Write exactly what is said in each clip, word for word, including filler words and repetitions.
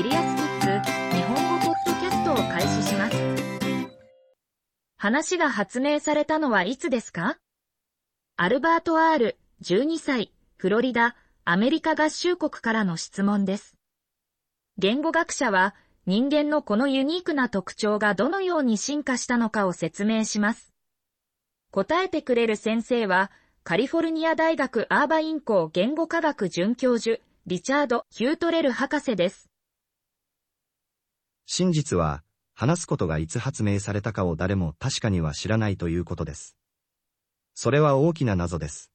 シリアスキッズ日本語ポッドキャストを開始します。話が発明されたのはいつですか？アルバート・アール、じゅうにさい、フロリダ、アメリカ合衆国からの質問です。言語学者は、人間のこのユニークな特徴がどのように進化したのかを説明します。答えてくれる先生は、カリフォルニア大学アーバイン校言語科学准教授、リチャード・ヒュートレル博士です。真実は、話すことがいつ発明されたかを誰も確かには知らないということです。それは大きな謎です。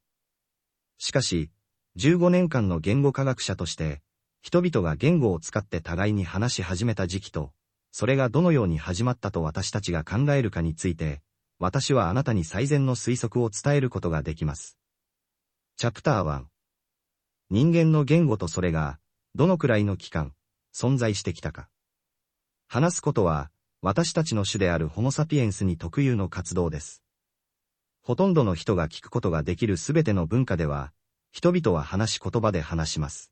しかし、じゅうごねんかんの言語科学者として、人々が言語を使って互いに話し始めた時期と、それがどのように始まったと私たちが考えるかについて、私はあなたに最善の推測を伝えることができます。チャプターいち。人間の言語とそれが、どのくらいの期間、存在してきたか。話すことは、私たちの種であるホモサピエンスに特有の活動です。ほとんどの人が聞くことができるすべての文化では、人々は話し言葉で話します。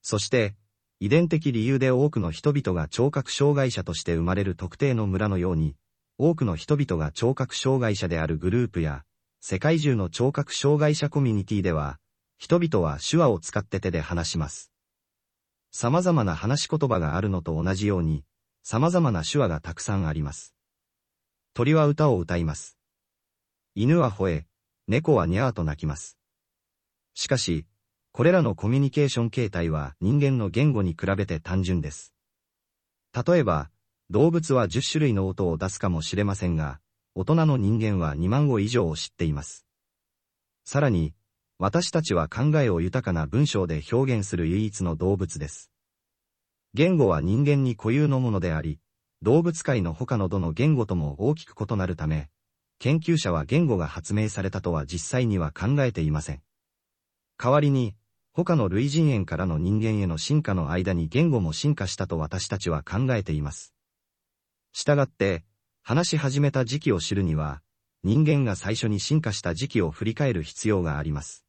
そして、遺伝的理由で多くの人々が聴覚障害者として生まれる特定の村のように、多くの人々が聴覚障害者であるグループや、世界中の聴覚障害者コミュニティでは、人々は手話を使って手で話します。様々な話し言葉があるのと同じように、様々な手話がたくさんあります。鳥は歌を歌います。犬は吠え、猫はニャーと鳴きます。しかし、これらのコミュニケーション形態は人間の言語に比べて単純です。例えば、動物はじゅっしゅるいの音を出すかもしれませんが、大人の人間はにまんご以上を知っています。さらに、私たちは考えを豊かな文章で表現する唯一の動物です。言語は人間に固有のものであり、動物界の他のどの言語とも大きく異なるため、研究者は言語が発明されたとは実際には考えていません。代わりに、他の類人猿からの人間への進化の間に言語も進化したと私たちは考えています。したがって、話し始めた時期を知るには、人間が最初に進化した時期を振り返る必要があります。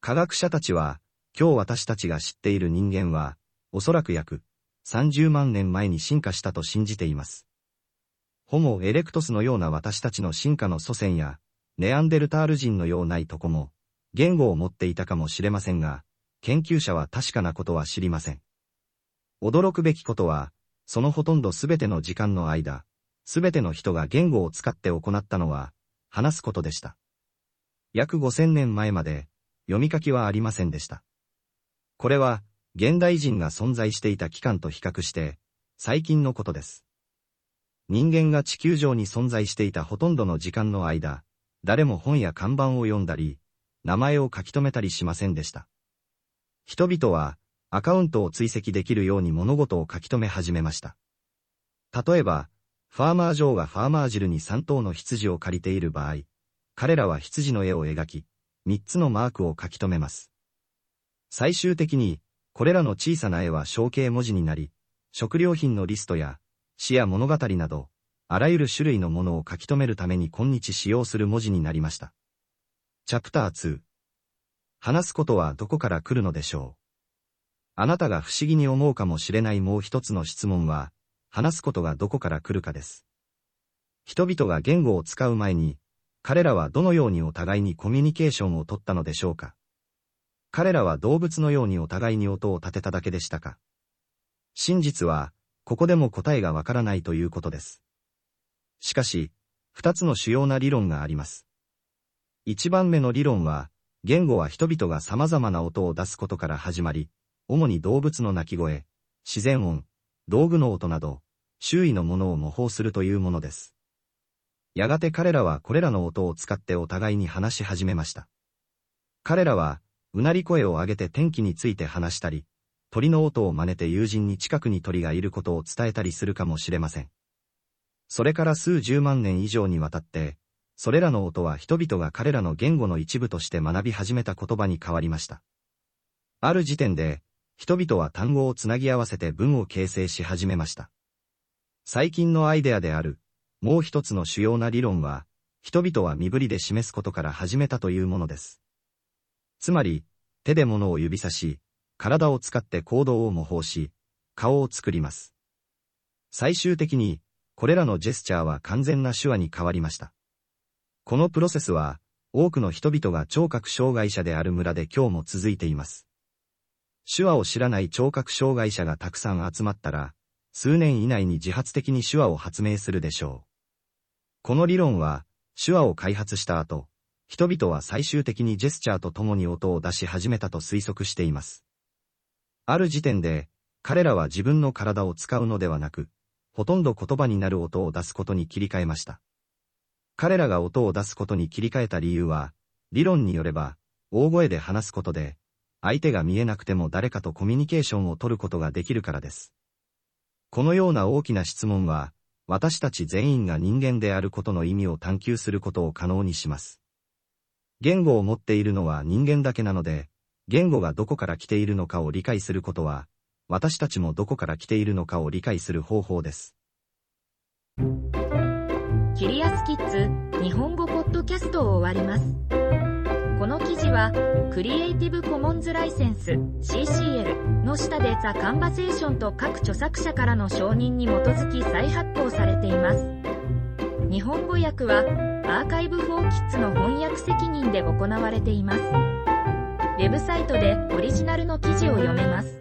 科学者たちは、今日私たちが知っている人間は、おそらく約さんじゅうまんねんまえに進化したと信じています。ホモ・エレクトスのような私たちの進化の祖先や、ネアンデルタール人のようないとこも、言語を持っていたかもしれませんが、研究者は確かなことは知りません。驚くべきことは、そのほとんどすべての時間の間、すべての人が言語を使って行ったのは、話すことでした。約ごせんねんまえまで、読み書きはありませんでした。これは、現代人が存在していた期間と比較して、最近のことです。人間が地球上に存在していたほとんどの時間の間、誰も本や看板を読んだり、名前を書き留めたりしませんでした。人々はアカウントを追跡できるように物事を書き留め始めました。例えば、ファーマージョーがファーマージルにさんとうの羊を借りている場合、彼らは羊の絵を描き、みっつのマークを書き留めます。最終的に、これらの小さな絵は象形文字になり、食料品のリストや、詩や物語など、あらゆる種類のものを書き留めるために今日使用する文字になりました。チャプターに。話すことはどこから来るのでしょう。あなたが不思議に思うかもしれないもう一つの質問は、話すことがどこから来るかです。人々が言語を使う前に、彼らはどのようにお互いにコミュニケーションを取ったのでしょうか。彼らは動物のようにお互いに音を立てただけでしたか。真実は、ここでも答えがわからないということです。しかし、二つの主要な理論があります。一番目の理論は、言語は人々が様々な音を出すことから始まり、主に動物の鳴き声、自然音、道具の音など、周囲のものを模倣するというものです。やがて彼らはこれらの音を使ってお互いに話し始めました。彼らは、うなり声を上げて天気について話したり、鳥の音を真似て友人に近くに鳥がいることを伝えたりするかもしれません。それから数十万年以上にわたって、それらの音は人々が彼らの言語の一部として学び始めた言葉に変わりました。ある時点で、人々は単語をつなぎ合わせて文を形成し始めました。最近のアイデアである、もう一つの主要な理論は、人々は身振りで示すことから始めたというものです。つまり、手で物を指さし、体を使って行動を模倣し、顔を作ります。最終的に、これらのジェスチャーは完全な手話に変わりました。このプロセスは、多くの人々が聴覚障害者である村で今日も続いています。手話を知らない聴覚障害者がたくさん集まったら、数年以内に自発的に手話を発明するでしょう。この理論は、手話を開発した後、人々は最終的にジェスチャーと共に音を出し始めたと推測しています。ある時点で、彼らは自分の体を使うのではなく、ほとんど言葉になる音を出すことに切り替えました。彼らが音を出すことに切り替えた理由は、理論によれば、大声で話すことで、相手が見えなくても誰かとコミュニケーションを取ることができるからです。このような大きな質問は、私たち全員が人間であることの意味を探求することを可能にします。言語を持っているのは人間だけなので、言語がどこから来ているのかを理解することは、私たちもどこから来ているのかを理解する方法です。キュリアスキッズ日本語ポッドキャストを終わります。この記事は、クリエイティブコモンズライセンス シーシーエル の下でザ・カンバセーションと各著作者からの承認に基づき再発行されています。日本語訳は、アーカイブ・フォー・キッズの翻訳責任で行われています。ウェブサイトでオリジナルの記事を読めます。